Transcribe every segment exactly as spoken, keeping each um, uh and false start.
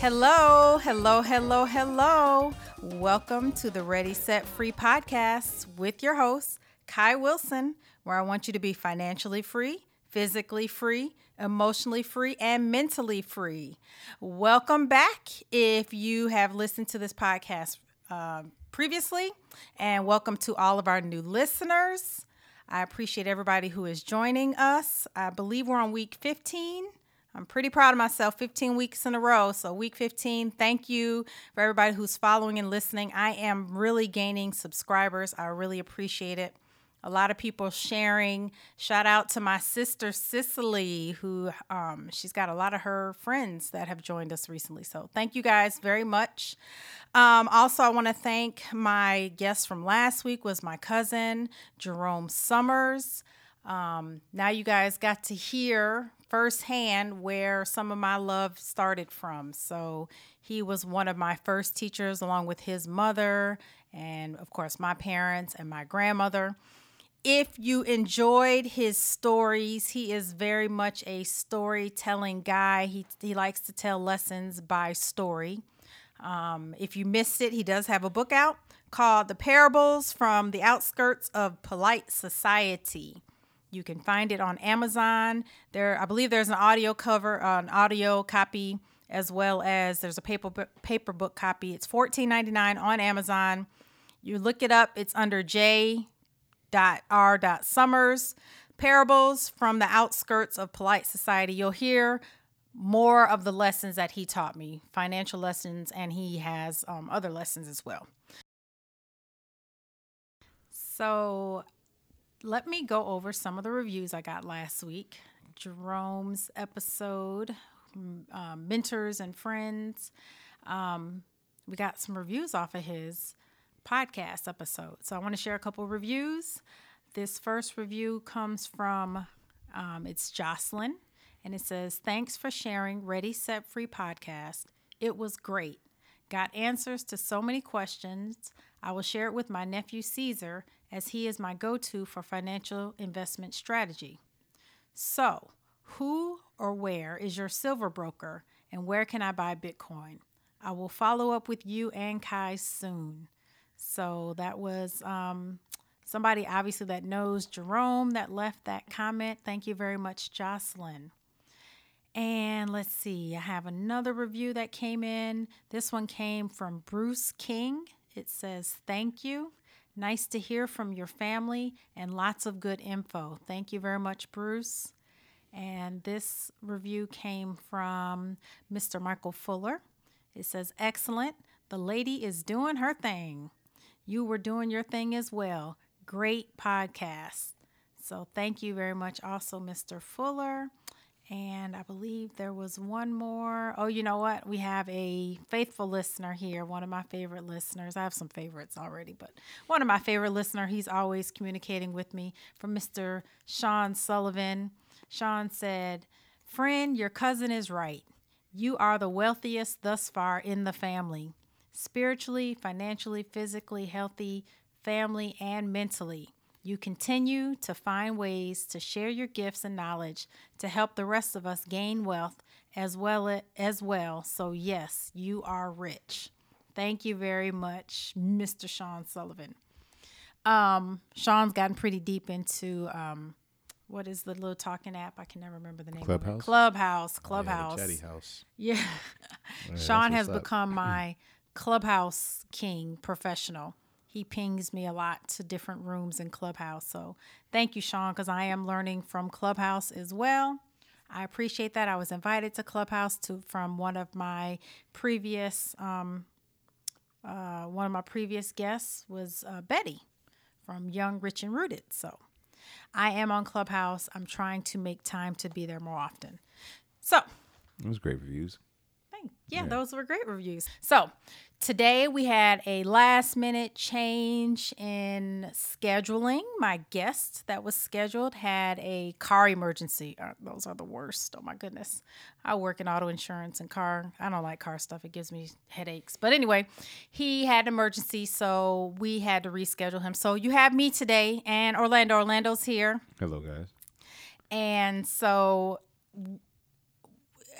Hello, hello, hello, hello. Welcome to the Ready, Set, Free podcast with your host, Kai Wilson, where I want you to be financially free, physically free, emotionally free, and mentally free. Welcome back if you have listened to this podcast uh, previously, and welcome to all of our new listeners. I appreciate everybody who is joining us. I believe we're on week fifteen. I'm pretty proud of myself, fifteen weeks in a row. So week fifteen, thank you for everybody who's following and listening. I am really gaining subscribers. I really appreciate it. A lot of people sharing. Shout out to my sister, Cicely, who um, she's got a lot of her friends that have joined us recently. So thank you guys very much. Um, also, I want to thank my guest from last week was my cousin, Jerome Summers. Um, now you guys got to hear firsthand where some of my love started from. So he was one of my first teachers, along with his mother and, of course, my parents and my grandmother. If you enjoyed his stories, he is very much a storytelling guy. He he likes to tell lessons by story. Um, if you missed it, he does have a book out called The Parables from the Outskirts of Polite Society. You can find it on Amazon. There, I believe there's an audio cover, uh, an audio copy, as well as there's a paper book, paper book copy. It's fourteen ninety-nine on Amazon. You look it up. It's under J R Summers, Parables from the Outskirts of Polite Society. You'll hear more of the lessons that he taught me, financial lessons, and he has um, other lessons as well. So let me go over some of the reviews I got last week. Jerome's episode, um, Mentors and Friends. Um, we got some reviews off of his podcast episode. So I want to share a couple of reviews. This first review comes from, um, it's Jocelyn, and it says, "Thanks for sharing Ready, Set, Free podcast. It was great. Got answers to so many questions. I will share it with my nephew Caesar, as he is my go-to for financial investment strategy. So, who or where is your silver broker, and where can I buy Bitcoin? I will follow up with you and Kai soon." So that was um, somebody obviously that knows Jerome that left that comment. Thank you very much, Jocelyn. And let's see, I have another review that came in. This one came from Bruce King. It says, "Thank you. Nice to hear from your family and lots of good info." Thank you very much, Bruce. And this review came from Mister Michael Fuller. It says, "Excellent. The lady is doing her thing. You were doing your thing as well. Great podcast." So thank you very much also, Mister Fuller. And I believe there was one more. Oh, you know what? We have a faithful listener here, one of my favorite listeners. I have some favorites already, but one of my favorite listeners, he's always communicating with me, from Mister Sean Sullivan. Sean said, "Friend, your cousin is right. You are the wealthiest thus far in the family. Spiritually, financially, physically, healthy, family, and mentally. You continue to find ways to share your gifts and knowledge to help the rest of us gain wealth as well as well. So yes, you are rich." Thank you very much, Mister Sean Sullivan. Um, Sean's gotten pretty deep into um, what is the little talking app? I can never remember the name. Clubhouse. Of it. Clubhouse. Clubhouse. Oh, yeah, the chatty house. Yeah. Right, Sean has up. become my Clubhouse king professional. He pings me a lot to different rooms in Clubhouse. So thank you, Sean, because I am learning from Clubhouse as well. I appreciate that. I was invited to Clubhouse to from one of my previous um, uh, one of my previous guests was uh, Betty from Young, Rich, and Rooted. So I am on Clubhouse. I'm trying to make time to be there more often. So those great reviews. Thanks. Yeah, yeah, those were great reviews. So today we had a last minute change in scheduling. My guest that was scheduled had a car emergency. Oh, those are the worst. Oh my goodness. I work in auto insurance and car. I don't like car stuff. It gives me headaches. But anyway, he had an emergency, so we had to reschedule him. So you have me today, and Orlando. Orlando's here. Hello, guys. And so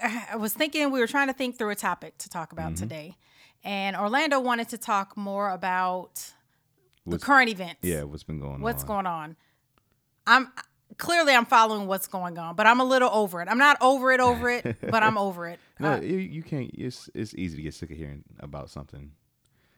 I was thinking, we were trying to think through a topic to talk about mm-hmm. today. And Orlando wanted to talk more about what's, the current events. Yeah, what's been going what's on. What's going on. I'm clearly I'm following what's going on, but I'm a little over it. I'm not over it, over it, but I'm over it. No, uh, you can't. It's it's easy to get sick of hearing about something.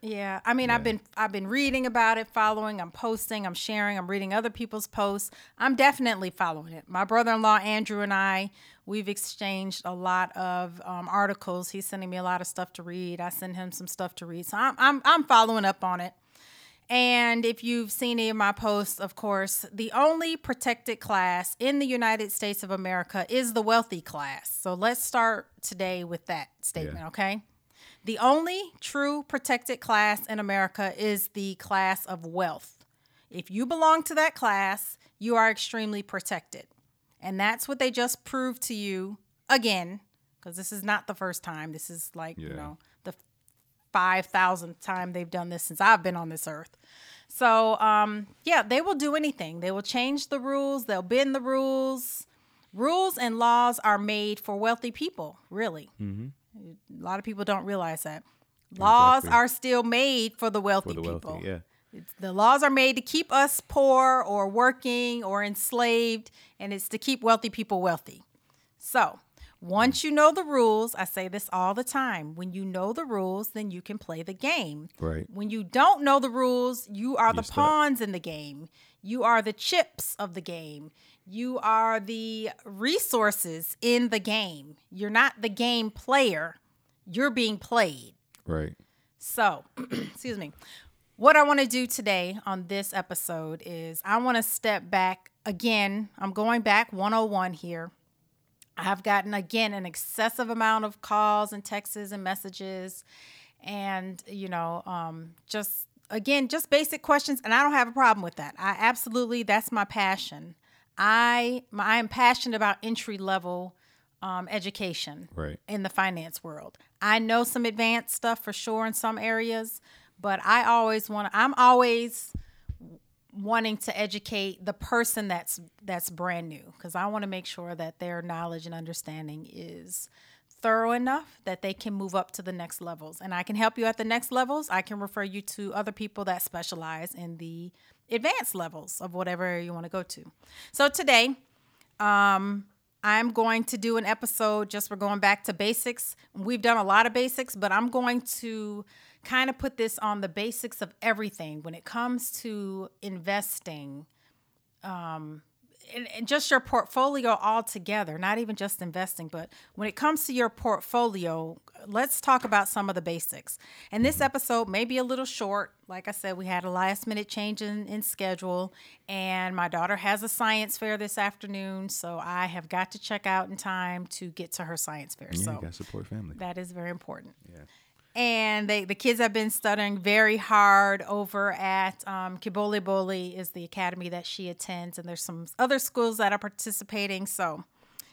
Yeah, I mean, yeah. I've been I've been reading about it, following, I'm posting, I'm sharing, I'm reading other people's posts. I'm definitely following it. My brother-in-law, Andrew, and I, we've exchanged a lot of um, articles. He's sending me a lot of stuff to read. I send him some stuff to read. So I'm I'm I'm following up on it. And if you've seen any of my posts, of course, the only protected class in the United States of America is the wealthy class. So let's start today with that statement, yeah. okay? The only true protected class in America is the class of wealth. If you belong to that class, you are extremely protected. And that's what they just proved to you again, because this is not the first time. This is like, yeah. you know, the five thousandth time they've done this since I've been on this earth. So, um, yeah, they will do anything. They will change the rules. They'll bend the rules. Rules and laws are made for wealthy people, really. Mm-hmm. A lot of people don't realize that. Laws exactly. are still made for the wealthy, for the wealthy people. Yeah. It's, the laws are made to keep us poor or working or enslaved, and it's to keep wealthy people wealthy. So once you know the rules, I say this all the time, when you know the rules, then you can play the game. Right. When you don't know the rules, you are You're the stuck. pawns in the game. You are the chips of the game. You are the resources in the game. You're not the game player. You're being played. Right. So, excuse me. What I want to do today on this episode is I want to step back again. I'm going back one oh one here. I've gotten, again, an excessive amount of calls and texts and messages and, you know, um, just, again, just basic questions. And I don't have a problem with that. I absolutely, that's my passion. I I am passionate about entry-level um, education right. in the finance world. I know some advanced stuff for sure in some areas, but I always want I'm always wanting to educate the person that's that's brand new, because I want to make sure that their knowledge and understanding is thorough enough that they can move up to the next levels. And I can help you at the next levels. I can refer you to other people that specialize in the advanced levels of whatever you want to go to. So today, um, I'm going to do an episode just for going back to basics. We've done a lot of basics, but I'm going to kind of put this on the basics of everything when it comes to investing, um, and, and just your portfolio altogether, not even just investing, but when it comes to your portfolio, let's talk about some of the basics. And this episode may be a little short. Like I said, we had a last minute change in, in schedule, and my daughter has a science fair this afternoon, so I have got to check out in time to get to her science fair. Yeah, so you gotta support family. That is very important. Yeah. And they, the kids have been studying very hard over at um, Kiboli is the academy that she attends. And there's some other schools that are participating. So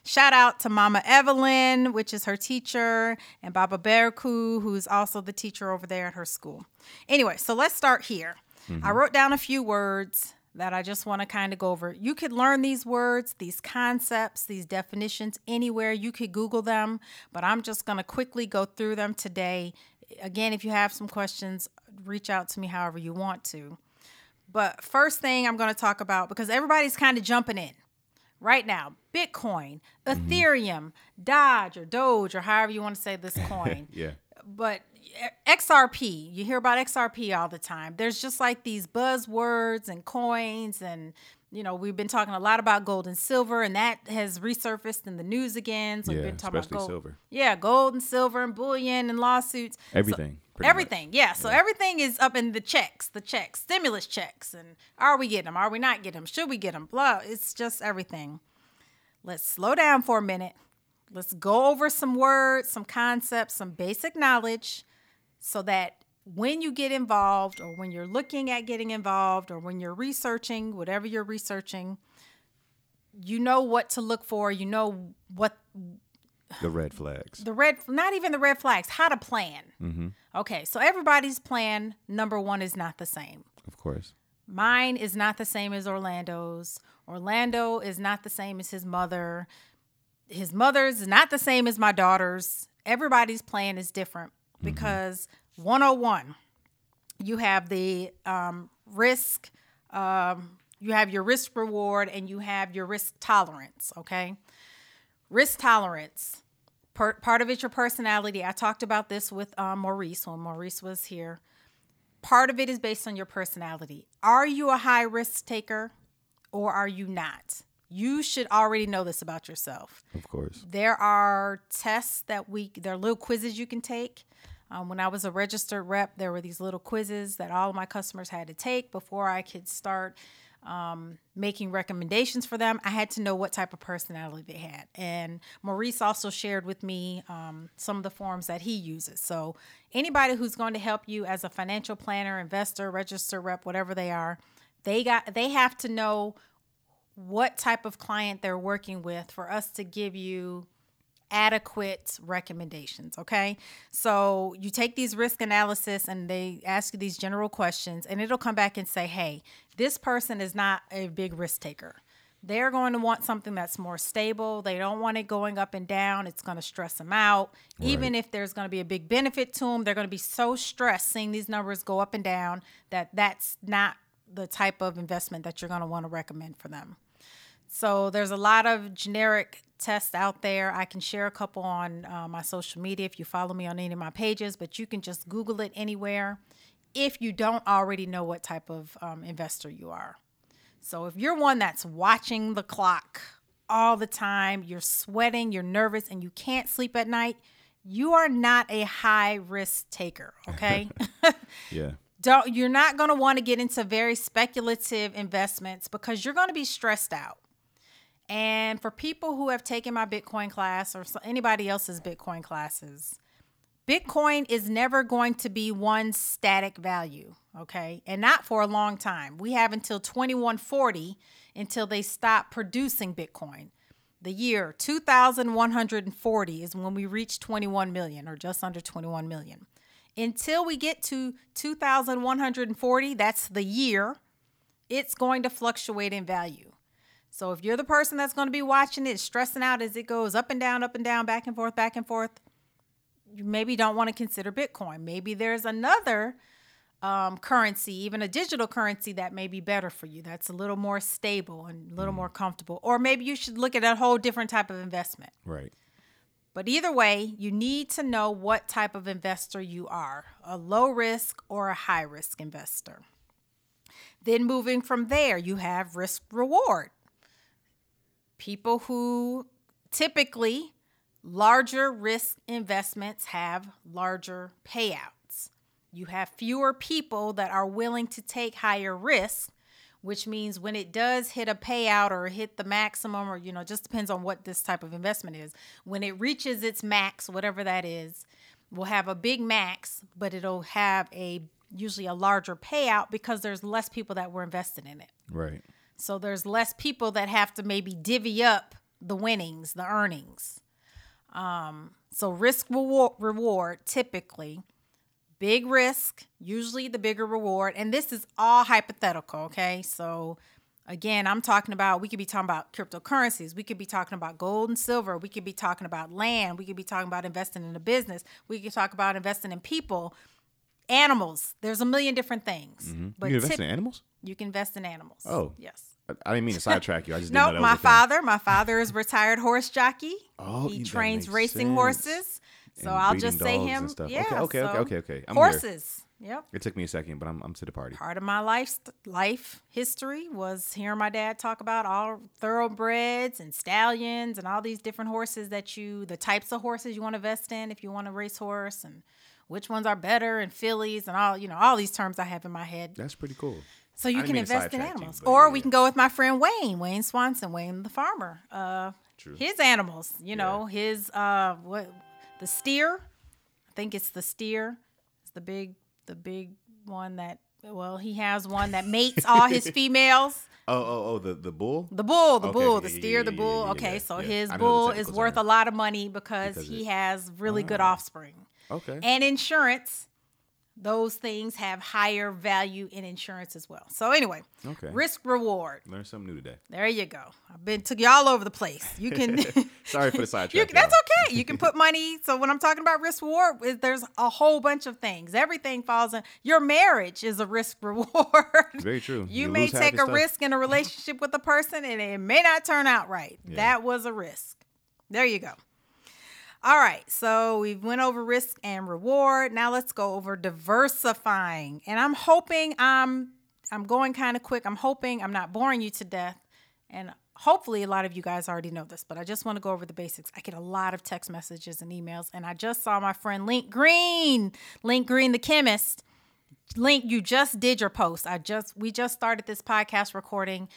shout out to Mama Evelyn, which is her teacher, and Baba Berku, who's also the teacher over there at her school. Anyway, so let's start here. Mm-hmm. I wrote down a few words that I just want to kind of go over. You could learn these words, these concepts, these definitions anywhere. You could Google them, but I'm just going to quickly go through them today. Again, if you have some questions, reach out to me however you want to. But first thing I'm going to talk about, because everybody's kind of jumping in right now, Bitcoin, mm-hmm. Ethereum, Dodge or Doge or however you want to say this coin. yeah. But X R P, you hear about X R P all the time. There's just like these buzzwords and coins, and, you know, we've been talking a lot about gold and silver, and that has resurfaced in the news again. So yeah, we've been talking about gold. Silver. Yeah, gold and silver and bullion and lawsuits. Everything. So, everything, much. yeah. So yeah. everything is up in the checks, the checks, stimulus checks, and are we getting them? Are we not getting them? Should we get them? Blah, it's just everything. Let's slow down for a minute. Let's go over some words, some concepts, some basic knowledge, so that when you get involved, or when you're looking at getting involved, or when you're researching, whatever you're researching, you know what to look for. You know what the red flags, the red, not even the red flags, how to plan. Mm-hmm. Okay. So everybody's plan, number one, is not the same. Of course. Mine is not the same as Orlando's. Orlando is not the same as his mother. his mother's is not the same as my daughter's. Everybody's plan is different because mm-hmm. one oh one, you have the um, risk, um, you have your risk reward, and you have your risk tolerance, okay? Risk tolerance, per, part of it's your personality. I talked about this with um, Maurice when Maurice was here. Part of it is based on your personality. Are you a high risk taker or are you not? You should already know this about yourself. Of course. There are tests that we, there are little quizzes you can take. Um, when I was a registered rep, there were these little quizzes that all of my customers had to take before I could start um, making recommendations for them. I had to know what type of personality they had. And Maurice also shared with me um, some of the forms that he uses. So anybody who's going to help you as a financial planner, investor, registered rep, whatever they are, they got, they have to know what type of client they're working with for us to give you adequate recommendations, okay? So you take these risk analysis and they ask you these general questions and it'll come back and say, hey, this person is not a big risk taker. They're going to want something that's more stable. They don't want it going up and down. It's going to stress them out. Right. Even if there's going to be a big benefit to them, they're going to be so stressed seeing these numbers go up and down that that's not the type of investment that you're going to want to recommend for them. So there's a lot of generic tests out there. I can share a couple on uh, my social media if you follow me on any of my pages, but you can just Google it anywhere if you don't already know what type of um, investor you are. So if you're one that's watching the clock all the time, you're sweating, you're nervous, and you can't sleep at night, you are not a high risk taker, okay? Yeah. Don't, you're not going to want to get into very speculative investments because you're going to be stressed out. And for people who have taken my Bitcoin class or anybody else's Bitcoin classes, Bitcoin is never going to be one static value, okay? And not for a long time. We have until twenty-one forty until they stop producing Bitcoin. The year two thousand one hundred forty is when we reach twenty-one million or just under twenty-one million. Until we get to two thousand one hundred forty, that's the year, it's going to fluctuate in value. So if you're the person that's going to be watching it, stressing out as it goes up and down, up and down, back and forth, back and forth, you maybe don't want to consider Bitcoin. Maybe there's another um, currency, even a digital currency that may be better for you. That's a little more stable and a little mm. more comfortable. Or maybe you should look at a whole different type of investment. Right. But either way, you need to know what type of investor you are, a low risk or a high risk investor. Then moving from there, you have risk reward. People who typically larger risk investments have larger payouts. You have fewer people that are willing to take higher risk, which means when it does hit a payout or hit the maximum, or, you know, just depends on what this type of investment is. When it reaches its max, whatever that is, we'll have a big max, but it'll have a usually a larger payout because there's less people that were invested in it. Right. So there's less people that have to maybe divvy up the winnings, the earnings. Um, so risk reward, reward typically. Big risk, usually the bigger reward. And this is all hypothetical, okay? So, again, I'm talking about, we could be talking about cryptocurrencies. We could be talking about gold and silver. We could be talking about land. We could be talking about investing in a business. We could talk about investing in people, animals. There's a million different things. Mm-hmm. But you can invest tip- in animals? You can invest in animals. Oh. Yes. I didn't mean to sidetrack you. I just didn't nope, know that my was father. Thing. My father is retired horse jockey. Oh, he trains racing sense. Horses. So I'll just say him. Yeah. Okay. Okay. So okay. Okay. okay. I'm horses. Here. Yep. It took me a second, but I'm I'm to the party. Part of my life life history was hearing my dad talk about all thoroughbreds and stallions and all these different horses that you the types of horses you want to invest in if you want a racehorse and which ones are better and fillies and all you know all these terms I have in my head. That's pretty cool. So you can invest in animals, or yeah. we can go with my friend Wayne, Wayne Swanson, Wayne the farmer. Uh, True. His animals, you know, yeah. his uh, what the steer. I think it's the steer. It's the big, the big one that. Well, he has one that mates all his females. Oh, oh, oh, the, the bull? The bull, the okay. bull, the steer, the bull. Yeah, okay, yeah, so yeah. his bull is term. worth a lot of money because, because he it, has really uh, good offspring. Okay, and insurance. those things have higher value in insurance as well. So anyway, okay. Risk reward. Learn something new today. There you go. I've been took you all over the place. You can. Sorry for the sidetrack. That's okay. You can put money. So when I'm talking about risk reward, there's a whole bunch of things. Everything falls in. Your marriage is a risk reward. Very true. You, you may take a stuff. risk in a relationship with a person, and it may not turn out right. Yeah. That was a risk. There you go. All right, so we went over risk and reward. Now let's go over diversifying. And I'm hoping I'm I'm going kind of quick. I'm hoping I'm not boring you to death. And hopefully a lot of you guys already know this, but I just want to go over the basics. I get a lot of text messages and emails, and I just saw my friend Link Green, Link Green, the chemist. Link, you just did your post. I just we just started this podcast recording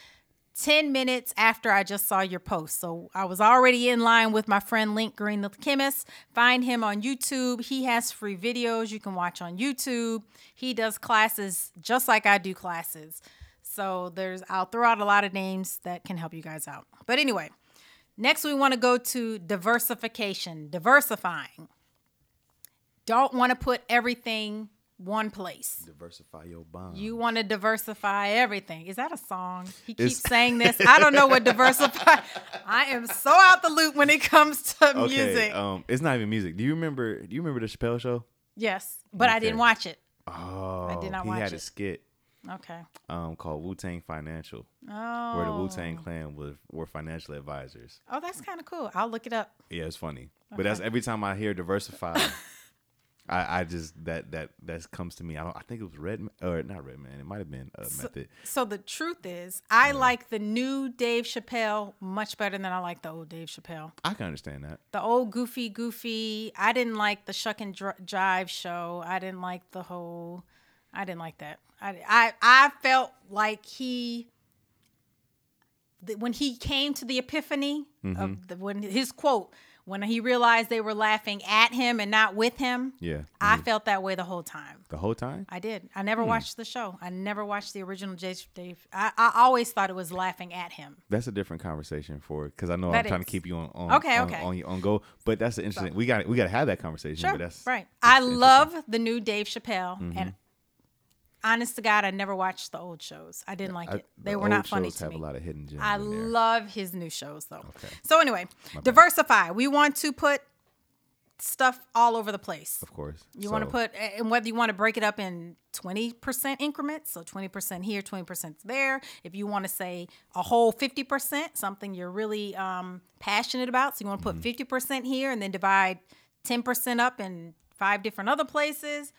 ten minutes after I just saw your post. So I was already in line with my friend Link Green, the chemist. Find him on YouTube. He has free videos you can watch on YouTube. He does classes just like I do classes. So there's, I'll throw out a lot of names that can help you guys out. But anyway, next we want to go to diversification, diversifying. Don't want to put everything one place. Diversify your bond. You want to diversify everything. Is that a song? He keeps it's- saying this. I don't know what diversify. I am so out the loop when it comes to okay, music. Um, it's not even music. Do you remember? Do you remember the Chappelle show? Yes, but okay. I didn't watch it. Oh, I did not watch it. He had a skit. Okay. Um, called Wu Tang Financial. Oh. Where the Wu Tang Clan was were financial advisors. Oh, that's kind of cool. I'll look it up. Yeah, it's funny. Okay. But that's every time I hear diversify. I, I just that that that comes to me. I don't. I think it was Redman or not Redman. It might have been uh, so, Method. So the truth is, I yeah. like the new Dave Chappelle much better than I like the old Dave Chappelle. I can understand that. The old goofy, goofy. I didn't like the Shuck and dr- Jive show. I didn't like the whole. I didn't like that. I I I felt like he. When he came to the epiphany mm-hmm. of the, when his quote. When he realized they were laughing at him and not with him, yeah, I yeah. felt that way the whole time. The whole time? I did. I never hmm. watched the show. I never watched the original Dave. Dave. I, I always thought it was laughing at him. That's a different conversation for it because I know that I'm is. trying to keep you on on, okay, on, okay. on, on go. But that's an interesting. So, we got we got to have that conversation. Sure, but that's, right. That's I love the new Dave Chappelle, mm-hmm. and honest to God, I never watched the old shows. I didn't like I, it. They the were not funny to me. Have a lot of hidden gems. I love his new shows though. Okay. So anyway, My diversify. Bad. We want to put stuff all over the place. Of course. You so. want to put, and whether you want to break it up in twenty percent increments, so twenty percent here, twenty percent there. If you want to say a whole fifty percent, something you're really um, passionate about, so you want to put mm-hmm. fifty percent here and then divide ten percent up in five different other places.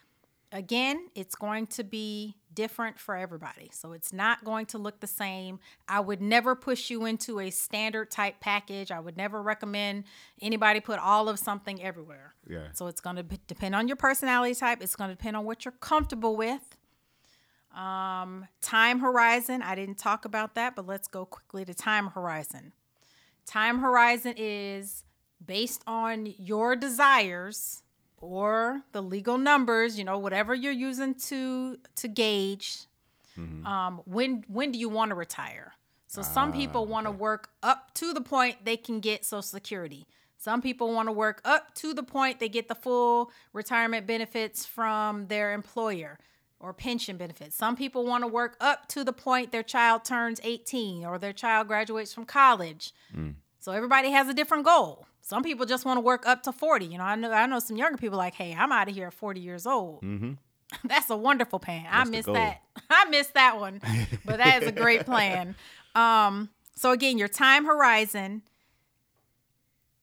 Again, it's going to be different for everybody. So it's not going to look the same. I would never push you into a standard type package. I would never recommend anybody put all of something everywhere. Yeah. So it's going to depend on your personality type. It's going to depend on what you're comfortable with. Um, time horizon. I didn't talk about that, but let's go quickly to time horizon. Time horizon is based on your desires or the legal numbers, you know, whatever you're using to to gauge. Mm-hmm. Um, when when do you want to retire? So ah, some people want to okay. work up to the point they can get Social Security. Some people want to work up to the point they get the full retirement benefits from their employer or pension benefits. Some people want to work up to the point their child turns eighteen or their child graduates from college. Mm. So everybody has a different goal. Some people just want to work up to forty. You know, I know I know some younger people like, hey, I'm out of here at forty years old. Mm-hmm. That's a wonderful plan. That's I miss that. I miss that one. But that is a great plan. Um, so again, your time horizon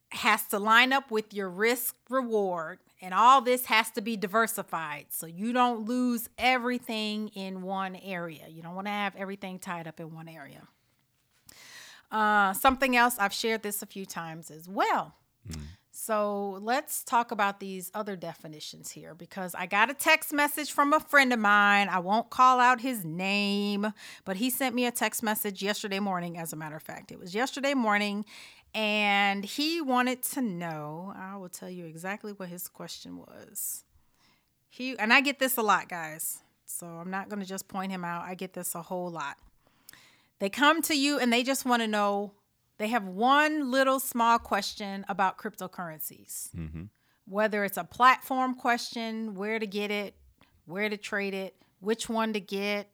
has to line up with your risk reward. And all this has to be diversified so you don't lose everything in one area. You don't want to have everything tied up in one area. Uh, something else, I've shared this a few times as well. Mm. So let's talk about these other definitions here because I got a text message from a friend of mine. I won't call out his name, but he sent me a text message yesterday morning. As a matter of fact, it was yesterday morning and he wanted to know, I will tell you exactly what his question was. He, and I get this a lot, guys. So I'm not going to just point him out. I get this a whole lot. They come to you and they just want to know, they have one little small question about cryptocurrencies, mm-hmm. whether it's a platform question, where to get it, where to trade it, which one to get,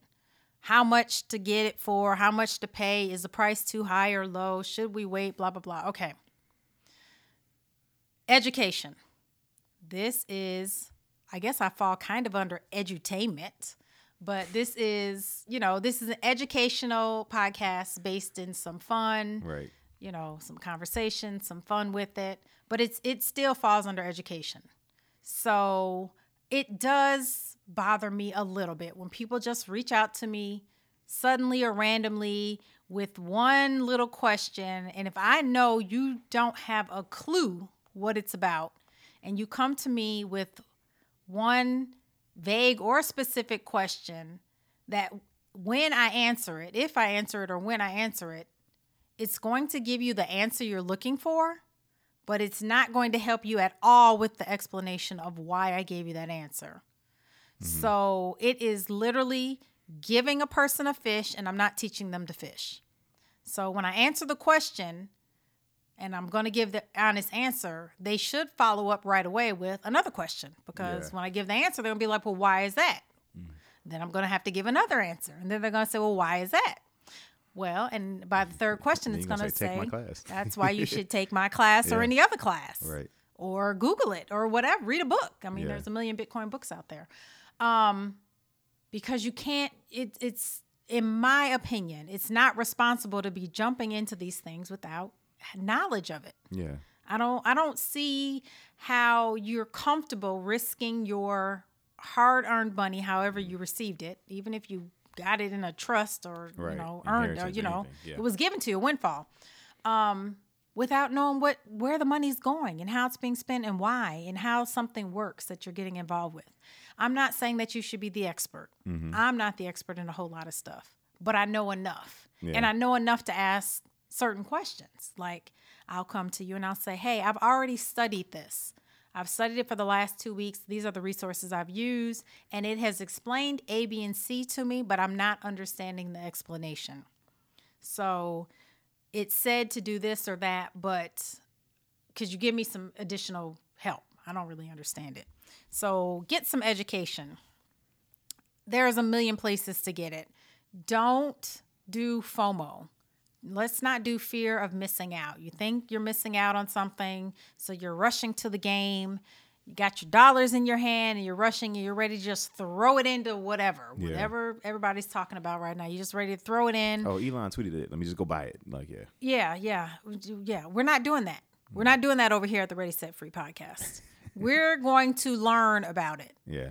how much to get it for, how much to pay, is the price too high or low, should we wait, blah, blah, blah. Okay. Education. This is, I guess I fall kind of under edutainment, but this is, you know, this is an educational podcast based in some fun, right? You know, some conversation, some fun with it, but it's it still falls under education. So it does bother me a little bit when people just reach out to me suddenly or randomly with one little question. And if I know you don't have a clue what it's about, and you come to me with one vague or specific question that when I answer it, if I answer it or when I answer it, it's going to give you the answer you're looking for, but it's not going to help you at all with the explanation of why I gave you that answer. Mm-hmm. So it is literally giving a person a fish and I'm not teaching them to fish. So when I answer the question and I'm going to give the honest answer, they should follow up right away with another question, because yeah. when I give the answer, they're going to be like, well, why is that? Mm. Then I'm going to have to give another answer. And then they're going to say, well, why is that? Well, and by the third question, it's going to say, take my class. That's why you should take my class yeah. or any other class, right? Or Google it or whatever, read a book. I mean, yeah. there's a million Bitcoin books out there. Um, because you can't, it, it's, in my opinion, it's not responsible to be jumping into these things without knowledge of it. Yeah. I don't, I don't see how you're comfortable risking your hard-earned money, however you received it, even if you got it in a trust or, right. you know, earned, or, you know, yeah. it was given to you, a windfall, um, without knowing what, where the money's going and how it's being spent and why and how something works that you're getting involved with. I'm not saying that you should be the expert. Mm-hmm. I'm not the expert in a whole lot of stuff, but I know enough. Yeah. And I know enough to ask certain questions. Like, I'll come to you and I'll say, hey, I've already studied this. I've studied it for the last two weeks. These are the resources I've used, and it has explained A, B, and C to me, but I'm not understanding the explanation. So it said to do this or that, but could you give me some additional help? I don't really understand it. So get some education. There's a million places to get it. Don't do FOMO. Let's not do fear of missing out. You think you're missing out on something, so you're rushing to the game. You got your dollars in your hand, and you're rushing, and you're ready to just throw it into whatever, yeah. whatever everybody's talking about right now. You're just ready to throw it in. Oh, Elon tweeted it. Let me just go buy it. Like, yeah. Yeah, yeah, yeah. We're not doing that. We're not doing that over here at the Ready, Set, Free podcast. We're going to learn about it. Yeah.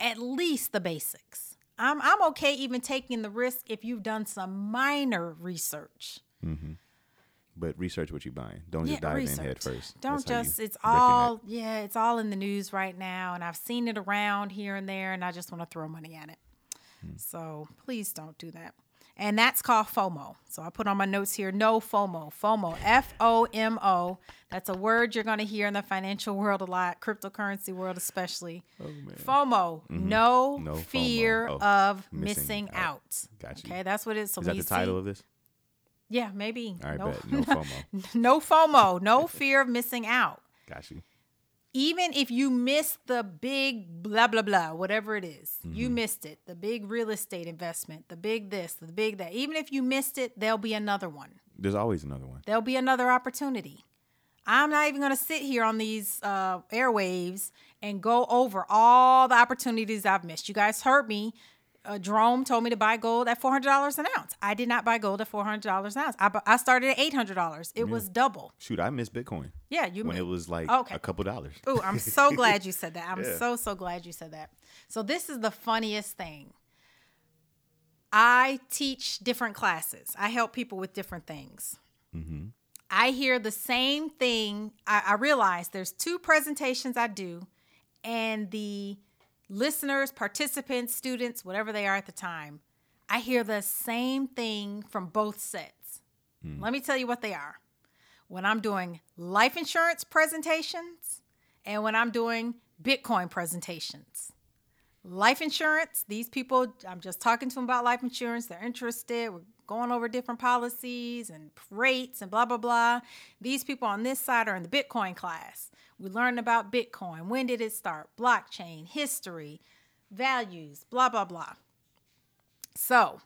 At least the basics. I'm I'm okay even taking the risk if you've done some minor research. Mm-hmm. But research what you're buying. Don't yeah, just dive research. in head first. Don't That's just, it's all, yeah, it's all in the news right now. And I've seen it around here and there, and I just want to throw money at it. Mm. So please don't do that. And that's called FOMO. So I put on my notes here, no FOMO. FOMO, F O M O. That's a word you're going to hear in the financial world a lot, cryptocurrency world especially. Oh, man. FOMO, mm-hmm. no, no fear FOMO. Oh, of missing, missing out. out. Gotcha. Okay, that's what it is. So is that the title see, of this? Yeah, maybe. All right, no, bet. No FOMO. No FOMO, no fear of missing out. Gotcha. Even if you miss the big blah, blah, blah, whatever it is, mm-hmm. you missed it. The big real estate investment, the big this, the big that. Even if you missed it, there'll be another one. There's always another one. There'll be another opportunity. I'm not even going to sit here on these uh, airwaves and go over all the opportunities I've missed. You guys heard me. Uh, Jerome told me to buy gold at four hundred dollars an ounce. I did not buy gold at four hundred dollars an ounce. I, bu- I started at eight hundred dollars. It yeah. was double. Shoot, I missed Bitcoin. Yeah, you when missed. It was like oh, okay. a couple dollars. Ooh, I'm so glad you said that. I'm yeah. so, so glad you said that. So this is the funniest thing. I teach different classes. I help people with different things. Mm-hmm. I hear the same thing. I, I realize there's two presentations I do, and the listeners, participants, students, whatever they are at the time, I hear the same thing from both sets. Mm. Let me tell you what they are. When I'm doing life insurance presentations and when I'm doing Bitcoin presentations. Life insurance, these people, I'm just talking to them about life insurance. They're interested. We're going over different policies and rates and blah, blah, blah. These people on this side are in the Bitcoin class. We learned about Bitcoin. When did it start? Blockchain, history, values, blah, blah, blah. So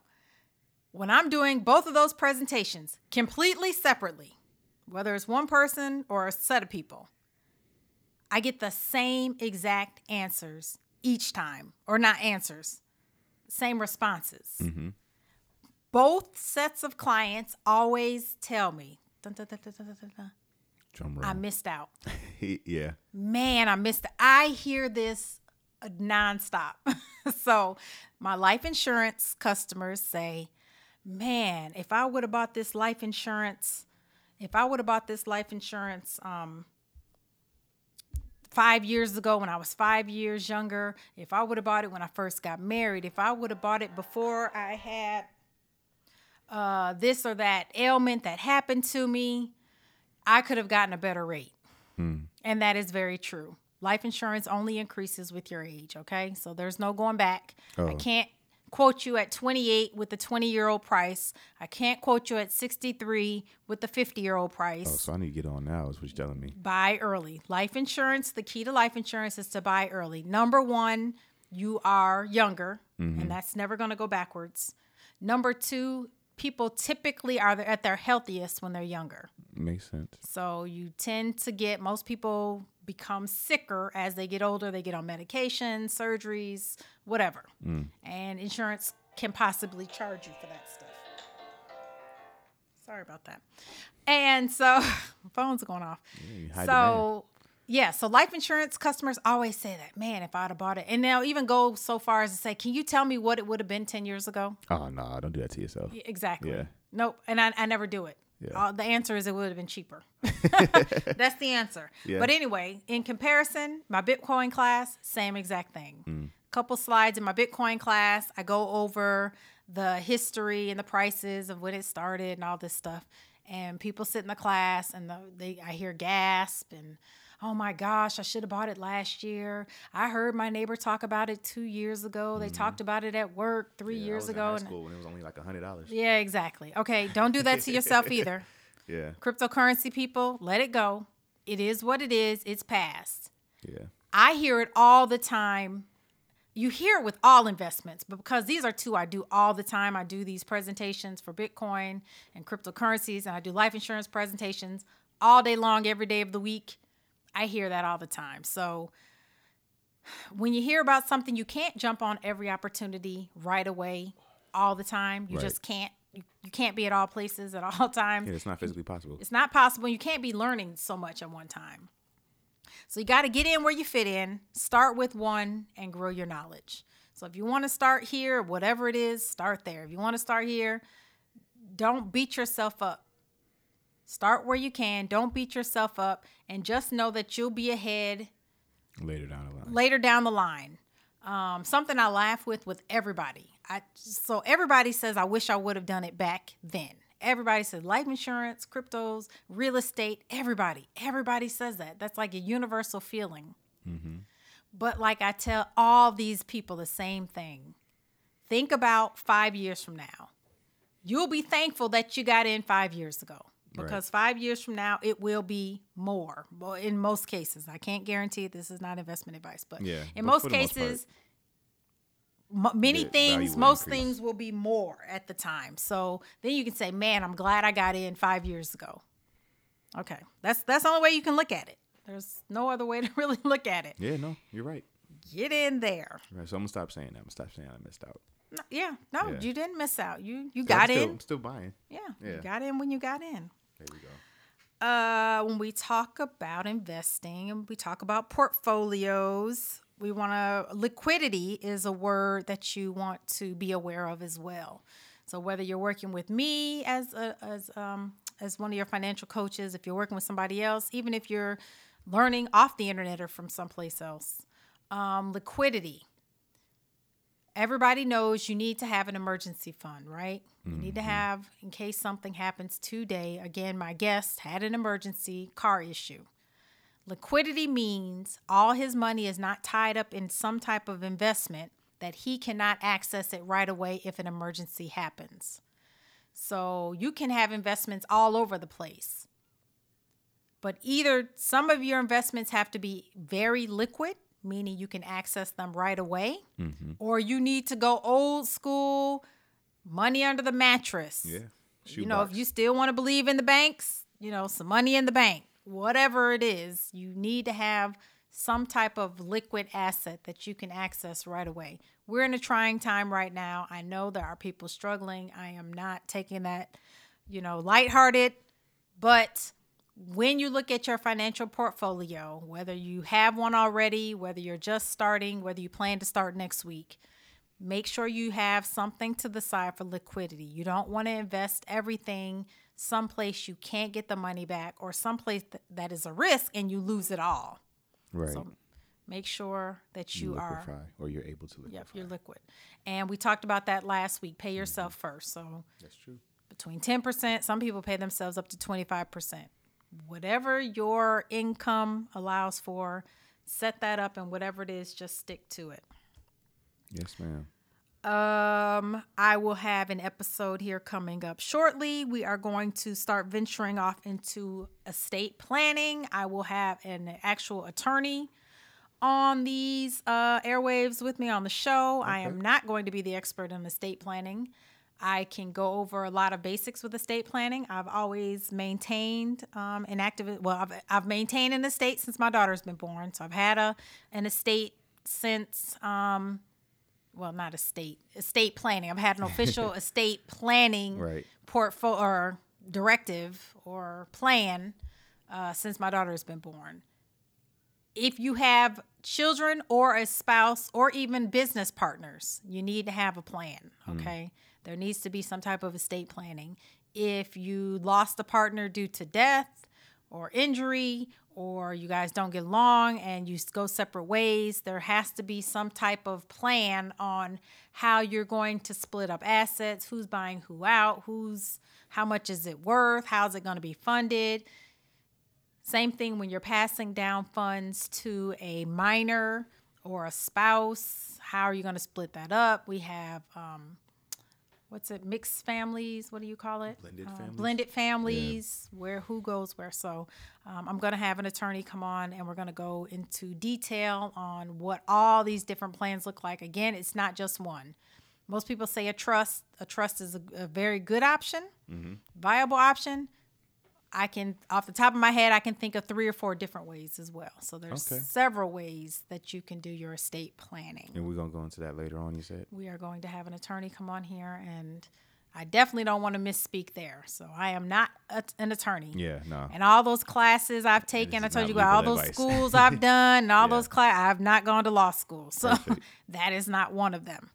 when I'm doing both of those presentations completely separately, whether it's one person or a set of people, I get the same exact answers each time, or not answers, same responses. Mm-hmm. Both sets of clients always tell me, dun, dun, dun, dun, dun, dun, dun, drum roll. I missed out. Yeah. Man, I missed. I hear this nonstop. So my life insurance customers say, man, if I would have bought this life insurance, if I would have bought this life insurance um, five years ago when I was five years younger, if I would have bought it when I first got married, if I would have bought it before I had uh, this or that ailment that happened to me, I could have gotten a better rate. Mm. And that is very true. Life insurance only increases with your age, okay? So there's no going back. Oh. I can't quote you at twenty-eight with the twenty-year-old price. I can't quote you at sixty-three with the fifty-year-old price. Oh, so I need to get on now is what you're telling me. Buy early. Life insurance, the key to life insurance is to buy early. Number one, you are younger, mm-hmm. and that's never going to go backwards. Number two, people typically are at their healthiest when they're younger. Makes sense. So you tend to get, most people become sicker as they get older. They get on medication, surgeries, whatever. Mm. And insurance can possibly charge you for that stuff. Sorry about that. And so, phones are going off. Yeah, so, yeah, so life insurance customers always say that, man, if I'd have bought it. And they'll even go so far as to say, can you tell me what it would have been ten years ago? Oh, no, nah, don't do that to yourself. Exactly. Yeah. Nope. And I, I never do it. Yeah. Uh, the answer is it would have been cheaper. That's the answer. Yeah. But anyway, in comparison, my Bitcoin class, same exact thing. Mm. Couple slides in my Bitcoin class, I go over the history and the prices of when it started and all this stuff. And people sit in the class and the, they, I hear gasp and, oh my gosh, I should have bought it last year. I heard my neighbor talk about it two years ago. They mm-hmm. talked about it at work three yeah, years I was ago. In high school and when it was only like one hundred dollars. Yeah, exactly. Okay, don't do that to yourself either. Yeah. Cryptocurrency people, let it go. It is what it is. It's past. Yeah. I hear it all the time. You hear it with all investments, but because these are two I do all the time. I do these presentations for Bitcoin and cryptocurrencies, and I do life insurance presentations all day long, every day of the week. I hear that all the time. So when you hear about something, you can't jump on every opportunity right away all the time. You right. just can't. You, you can't be at all places at all times. Yeah, it's not physically possible. It's not possible. You can't be learning so much at one time. So you got to get in where you fit in, start with one, and grow your knowledge. So if you want to start here, whatever it is, start there. If you want to start here, don't beat yourself up. Start where you can. Don't beat yourself up, and just know that you'll be ahead later down the line. Later down the line, um, something I laugh with with everybody. I so everybody says I wish I would have done it back then. Everybody says life insurance, cryptos, real estate. Everybody, everybody says that. That's like a universal feeling. Mm-hmm. But like I tell all these people the same thing. Think about five years from now. You'll be thankful that you got in five years ago. Because right. five years from now, it will be more. Well, in most cases, I can't guarantee it. This is not investment advice, but yeah, in but most cases, most part, m- many things, most increase. things will be more at the time. So then you can say, "Man, I'm glad I got in five years ago." Okay, that's that's the only way you can look at it. There's no other way to really look at it. Yeah, no, you're right. Get in there. Right, so I'm gonna stop saying that. I'm gonna stop saying I missed out. No, yeah, no, yeah. You didn't miss out. You you got I'm still, in. I'm still buying. Yeah, yeah, you got in when you got in. There we go. Uh, when we talk about investing and we talk about portfolios, we want to liquidity is a word that you want to be aware of as well. So whether you're working with me as a, as um as one of your financial coaches, if you're working with somebody else, even if you're learning off the internet or from someplace else, um, liquidity. Everybody knows you need to have an emergency fund, right? Mm-hmm. You need to have, in case something happens today, again, my guest had an emergency car issue. Liquidity means all his money is not tied up in some type of investment that he cannot access it right away if an emergency happens. So you can have investments all over the place. But either some of your investments have to be very liquid, meaning you can access them right away, mm-hmm. or you need to go old school, money under the mattress. Yeah. Shoe you know, box. If you still want to believe in the banks, you know, some money in the bank, whatever it is, you need to have some type of liquid asset that you can access right away. We're in a trying time right now. I know there are people struggling. I am not taking that, you know, lighthearted, but when you look at your financial portfolio, whether you have one already, whether you're just starting, whether you plan to start next week, make sure you have something to the side for liquidity. You don't want to invest everything someplace you can't get the money back or someplace th- that is a risk and you lose it all. Right. So make sure that you, you liquefy, are. Or you're able to liquefy. Yep, you're liquid. And we talked about that last week. Pay yourself mm-hmm. first. So that's true. Between ten percent, some people pay themselves up to twenty-five percent. Whatever your income allows for, set that up, and whatever it is, just stick to it. Yes, ma'am. Um, I will have an episode here coming up shortly. We are going to start venturing off into estate planning. I will have an actual attorney on these uh, airwaves with me on the show. Okay. I am not going to be the expert in estate planning. I can go over a lot of basics with estate planning. I've always maintained um, an active, well, I've, I've maintained an estate since my daughter's been born. So I've had a an estate since, um, well, not estate, estate planning. I've had an official estate planning right. portfolio or directive or plan uh, since my daughter's been born. If you have children or a spouse or even business partners, you need to have a plan, okay? Mm. There needs to be some type of estate planning. If you lost a partner due to death or injury, or you guys don't get along and you go separate ways, there has to be some type of plan on how you're going to split up assets, who's buying who out, who's, how much is it worth, how's it going to be funded. Same thing when you're passing down funds to a minor or a spouse, how are you going to split that up? We have... Um, What's it? Mixed families. What do you call it? Blended families. Uh, blended families. Yeah. Where who goes where. So um, I'm going to have an attorney come on and we're going to go into detail on what all these different plans look like. Again, it's not just one. Most people say a trust. A trust is a, a very good option, mm-hmm. viable option. I can, off the top of my head, I can think of three or four different ways as well. So there's okay. several ways that you can do your estate planning. And we're going to go into that later on, you said? We are going to have an attorney come on here, and I definitely don't want to misspeak there. So I am not a, an attorney. Yeah, no. And all those classes I've taken, I told you about all those advice. schools I've done, and all yeah. those classes, I've not gone to law school. So Perfect. that is not one of them.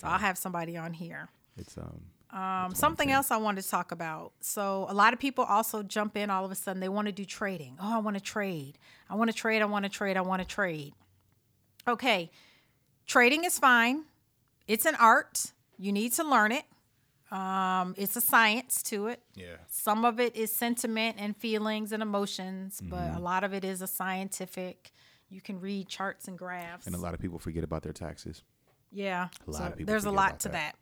So okay. I'll have somebody on here. It's, um... Um, something else I wanted to talk about. So a lot of people also jump in all of a sudden. They want to do trading. Oh, I want to trade. I want to trade. I want to trade. I want to trade. Okay. Trading is fine. It's an art. You need to learn it. Um, it's a science to it. Yeah. Some of it is sentiment and feelings and emotions, mm-hmm. but a lot of it is a scientific. You can read charts and graphs. And a lot of people forget about their taxes. Yeah. A lot so of people There's a lot to that.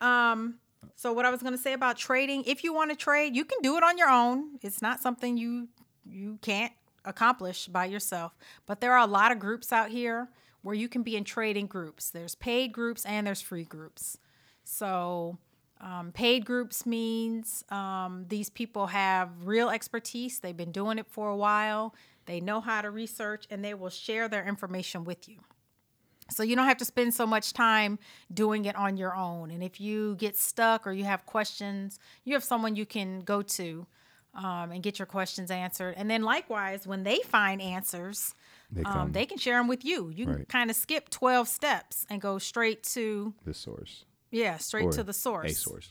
that. Um, So what I was going to say about trading, if you want to trade, you can do it on your own. It's not something you you can't accomplish by yourself. But there are a lot of groups out here where you can be in trading groups. There's paid groups and there's free groups. So um, paid groups means um, these people have real expertise. They've been doing it for a while. They know how to research, and they will share their information with you. So you don't have to spend so much time doing it on your own. And if you get stuck or you have questions, you have someone you can go to um, and get your questions answered. And then likewise, when they find answers, they, um, they can share them with you. You right. can kind of skip twelve steps and go straight to the source. Yeah, straight or to the source. A source.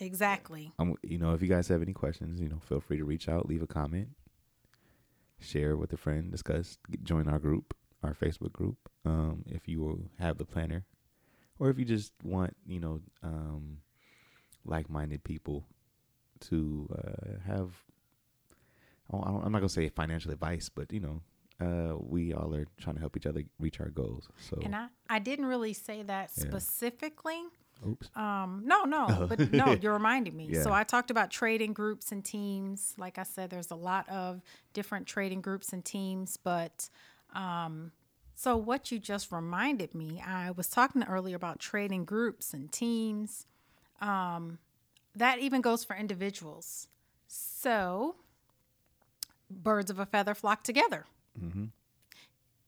Exactly. Um, you know, if you guys have any questions, you know, feel free to reach out, leave a comment, share with a friend, discuss, join our group. Our Facebook group, um, if you will have the planner, or if you just want, you know, um, like-minded people to uh, have, I don't, I'm not going to say financial advice, but, you know, uh, we all are trying to help each other reach our goals. So, And I, I didn't really say that yeah. specifically. Oops. Um, no, no, but no, you're reminding me. Yeah. So I talked about trading groups and teams. Like I said, there's a lot of different trading groups and teams, but... Um, So what you just reminded me, I was talking earlier about trading groups and teams. Um, that even goes for individuals. So birds of a feather flock together. Mm-hmm.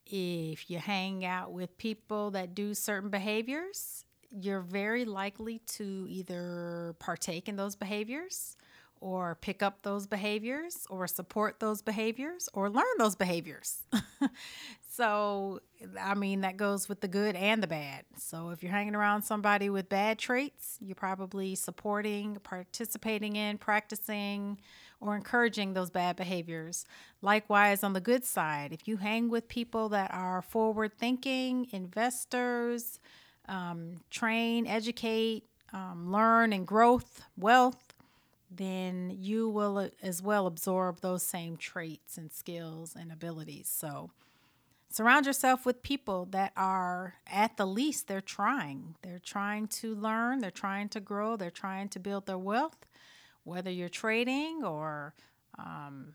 If you hang out with people that do certain behaviors, you're very likely to either partake in those behaviors or pick up those behaviors or support those behaviors or learn those behaviors. So, I mean, that goes with the good and the bad. So if you're hanging around somebody with bad traits, you're probably supporting, participating in, practicing, or encouraging those bad behaviors. Likewise, on the good side, if you hang with people that are forward-thinking, investors, um, train, educate, um, learn, and growth, wealth, then you will as well absorb those same traits and skills and abilities. So surround yourself with people that are, at the least, they're trying. They're trying to learn. They're trying to grow. They're trying to build their wealth, whether you're trading or um,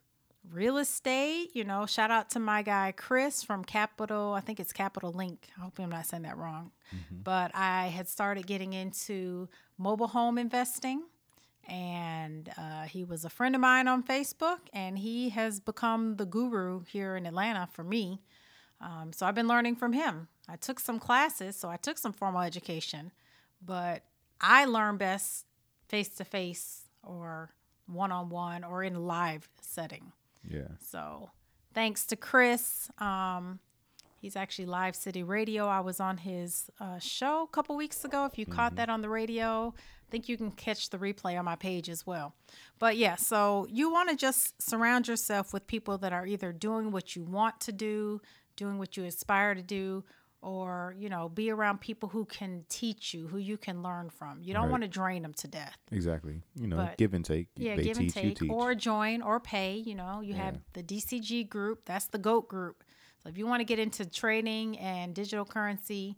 real estate. You know, shout out to my guy, Chris from Capital. I think it's Capital Link. I hope I'm not saying that wrong. Mm-hmm. But I had started getting into mobile home investing. And uh, he was a friend of mine on Facebook, and he has become the guru here in Atlanta for me. Um, so I've been learning from him. I took some classes, so I took some formal education, but I learn best face-to-face or one-on-one or in live setting. Yeah. So thanks to Chris. Um, he's actually Live City Radio. I was on his uh, show a couple weeks ago. If you mm-hmm. caught that on the radio, I think you can catch the replay on my page as well. But yeah, so you want to just surround yourself with people that are either doing what you want to do, doing what you aspire to do, or, you know, be around people who can teach you, who you can learn from. You don't right. want to drain them to death. Exactly. You know, but give and take. Yeah, they give teach, and take. Or join or pay. You know, you yeah. have the D C G group. That's the GOAT group. So if you want to get into trading and digital currency,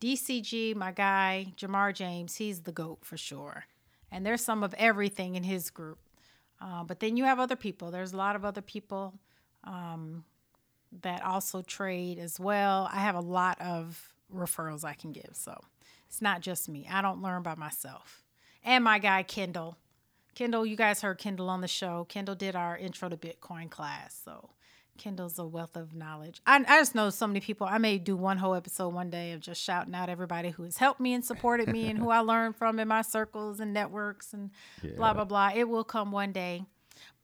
D C G, my guy, Jamar James, he's the GOAT for sure. And there's some of everything in his group. Uh, but then you have other people. There's a lot of other people um, that also trade as well. I have a lot of referrals I can give. So it's not just me. I don't learn by myself. And my guy, Kendall. Kendall, you guys heard Kendall on the show. Kendall did our Intro to Bitcoin class. So Kendall's a wealth of knowledge. I, I just know so many people. I may do one whole episode one day of just shouting out everybody who has helped me and supported me and who I learned from in my circles and networks and yeah. blah, blah, blah. It will come one day.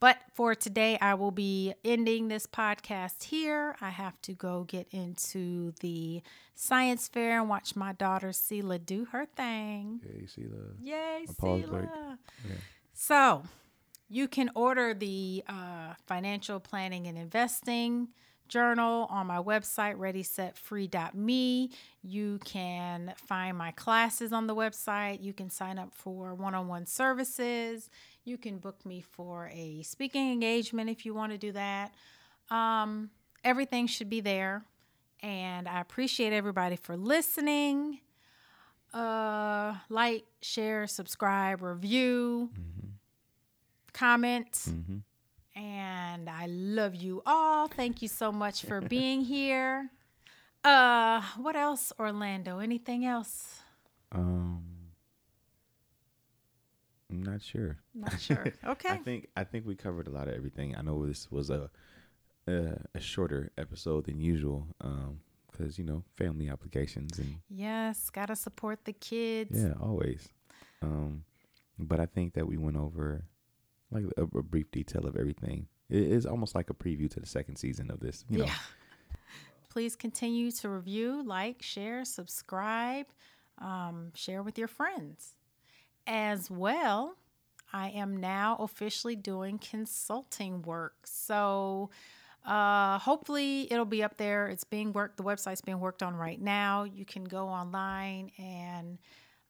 But for today, I will be ending this podcast here. I have to go get into the science fair and watch my daughter Selah do her thing. Yay, Selah. Yay, Selah. Yeah. So you can order the uh, Financial Planning and Investing Journal on my website, ready set free dot me. You can find my classes on the website. You can sign up for one-on-one services. You can book me for a speaking engagement if you want to do that. Um, everything should be there. And I appreciate everybody for listening. Uh, like, share, subscribe, review. Mm-hmm. Comment mm-hmm. and I love you all. Thank you so much for being here. Uh, what else, Orlando? Anything else? Um, I'm not sure. Not sure. Okay. I think I think we covered a lot of everything. I know this was a a, a shorter episode than usual. Um, because you know family obligations and yes, gotta support the kids. Yeah, always. Um, but I think that we went over like a, a brief detail of everything. It is almost like a preview to the second season of this. You know? Yeah. Please continue to review, like, share, subscribe, um, share with your friends. As well, I am now officially doing consulting work. So uh, hopefully it'll be up there. It's being worked. The website's being worked on right now. You can go online and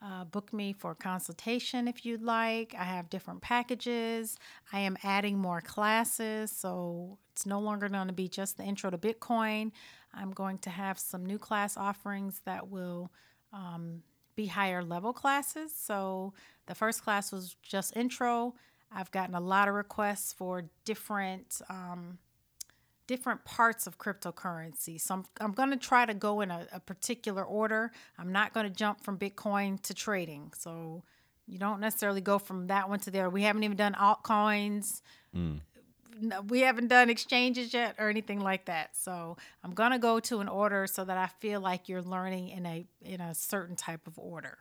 Uh, book me for consultation if you'd like. I have different packages. I am adding more classes, so it's no longer going to be just the Intro to Bitcoin. I'm going to have some new class offerings that will um, be higher level classes. So the first class was just intro. I've gotten a lot of requests for different um, different parts of cryptocurrency. So I'm, I'm going to try to go in a, a particular order. I'm not going to jump from Bitcoin to trading. So you don't necessarily go from that one to there. We haven't even done altcoins. Mm. We haven't done exchanges yet or anything like that. So I'm going to go to an order so that I feel like you're learning in a in a certain type of order.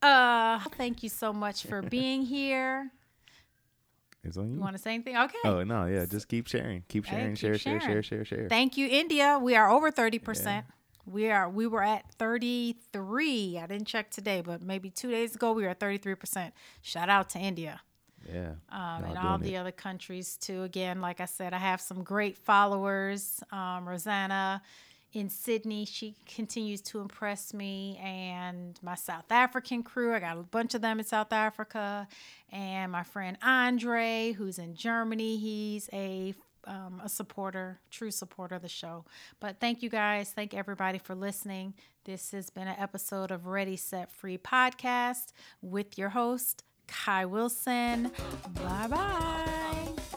Uh, thank you so much for being here. It's on you. You want to say anything? Okay. Oh, no. Yeah. Just keep sharing. Keep sharing. Hey, keep share, sharing. share, share, share, share. Thank you, India. We are over thirty percent. Yeah. We are. We were at thirty-three. I didn't check today, but maybe two days ago, we were at thirty-three percent. Shout out to India. Yeah. Um, and all the it. other countries, too. Again, like I said, I have some great followers. Um, Rosanna in Sydney, she continues to impress me, and my South African crew. I got a bunch of them in South Africa, and my friend Andre, who's in Germany. He's a um, a supporter, true supporter of the show. But thank you guys. Thank everybody for listening. This has been an episode of Ready, Set, Free podcast with your host, Kai Wilson. Bye-bye.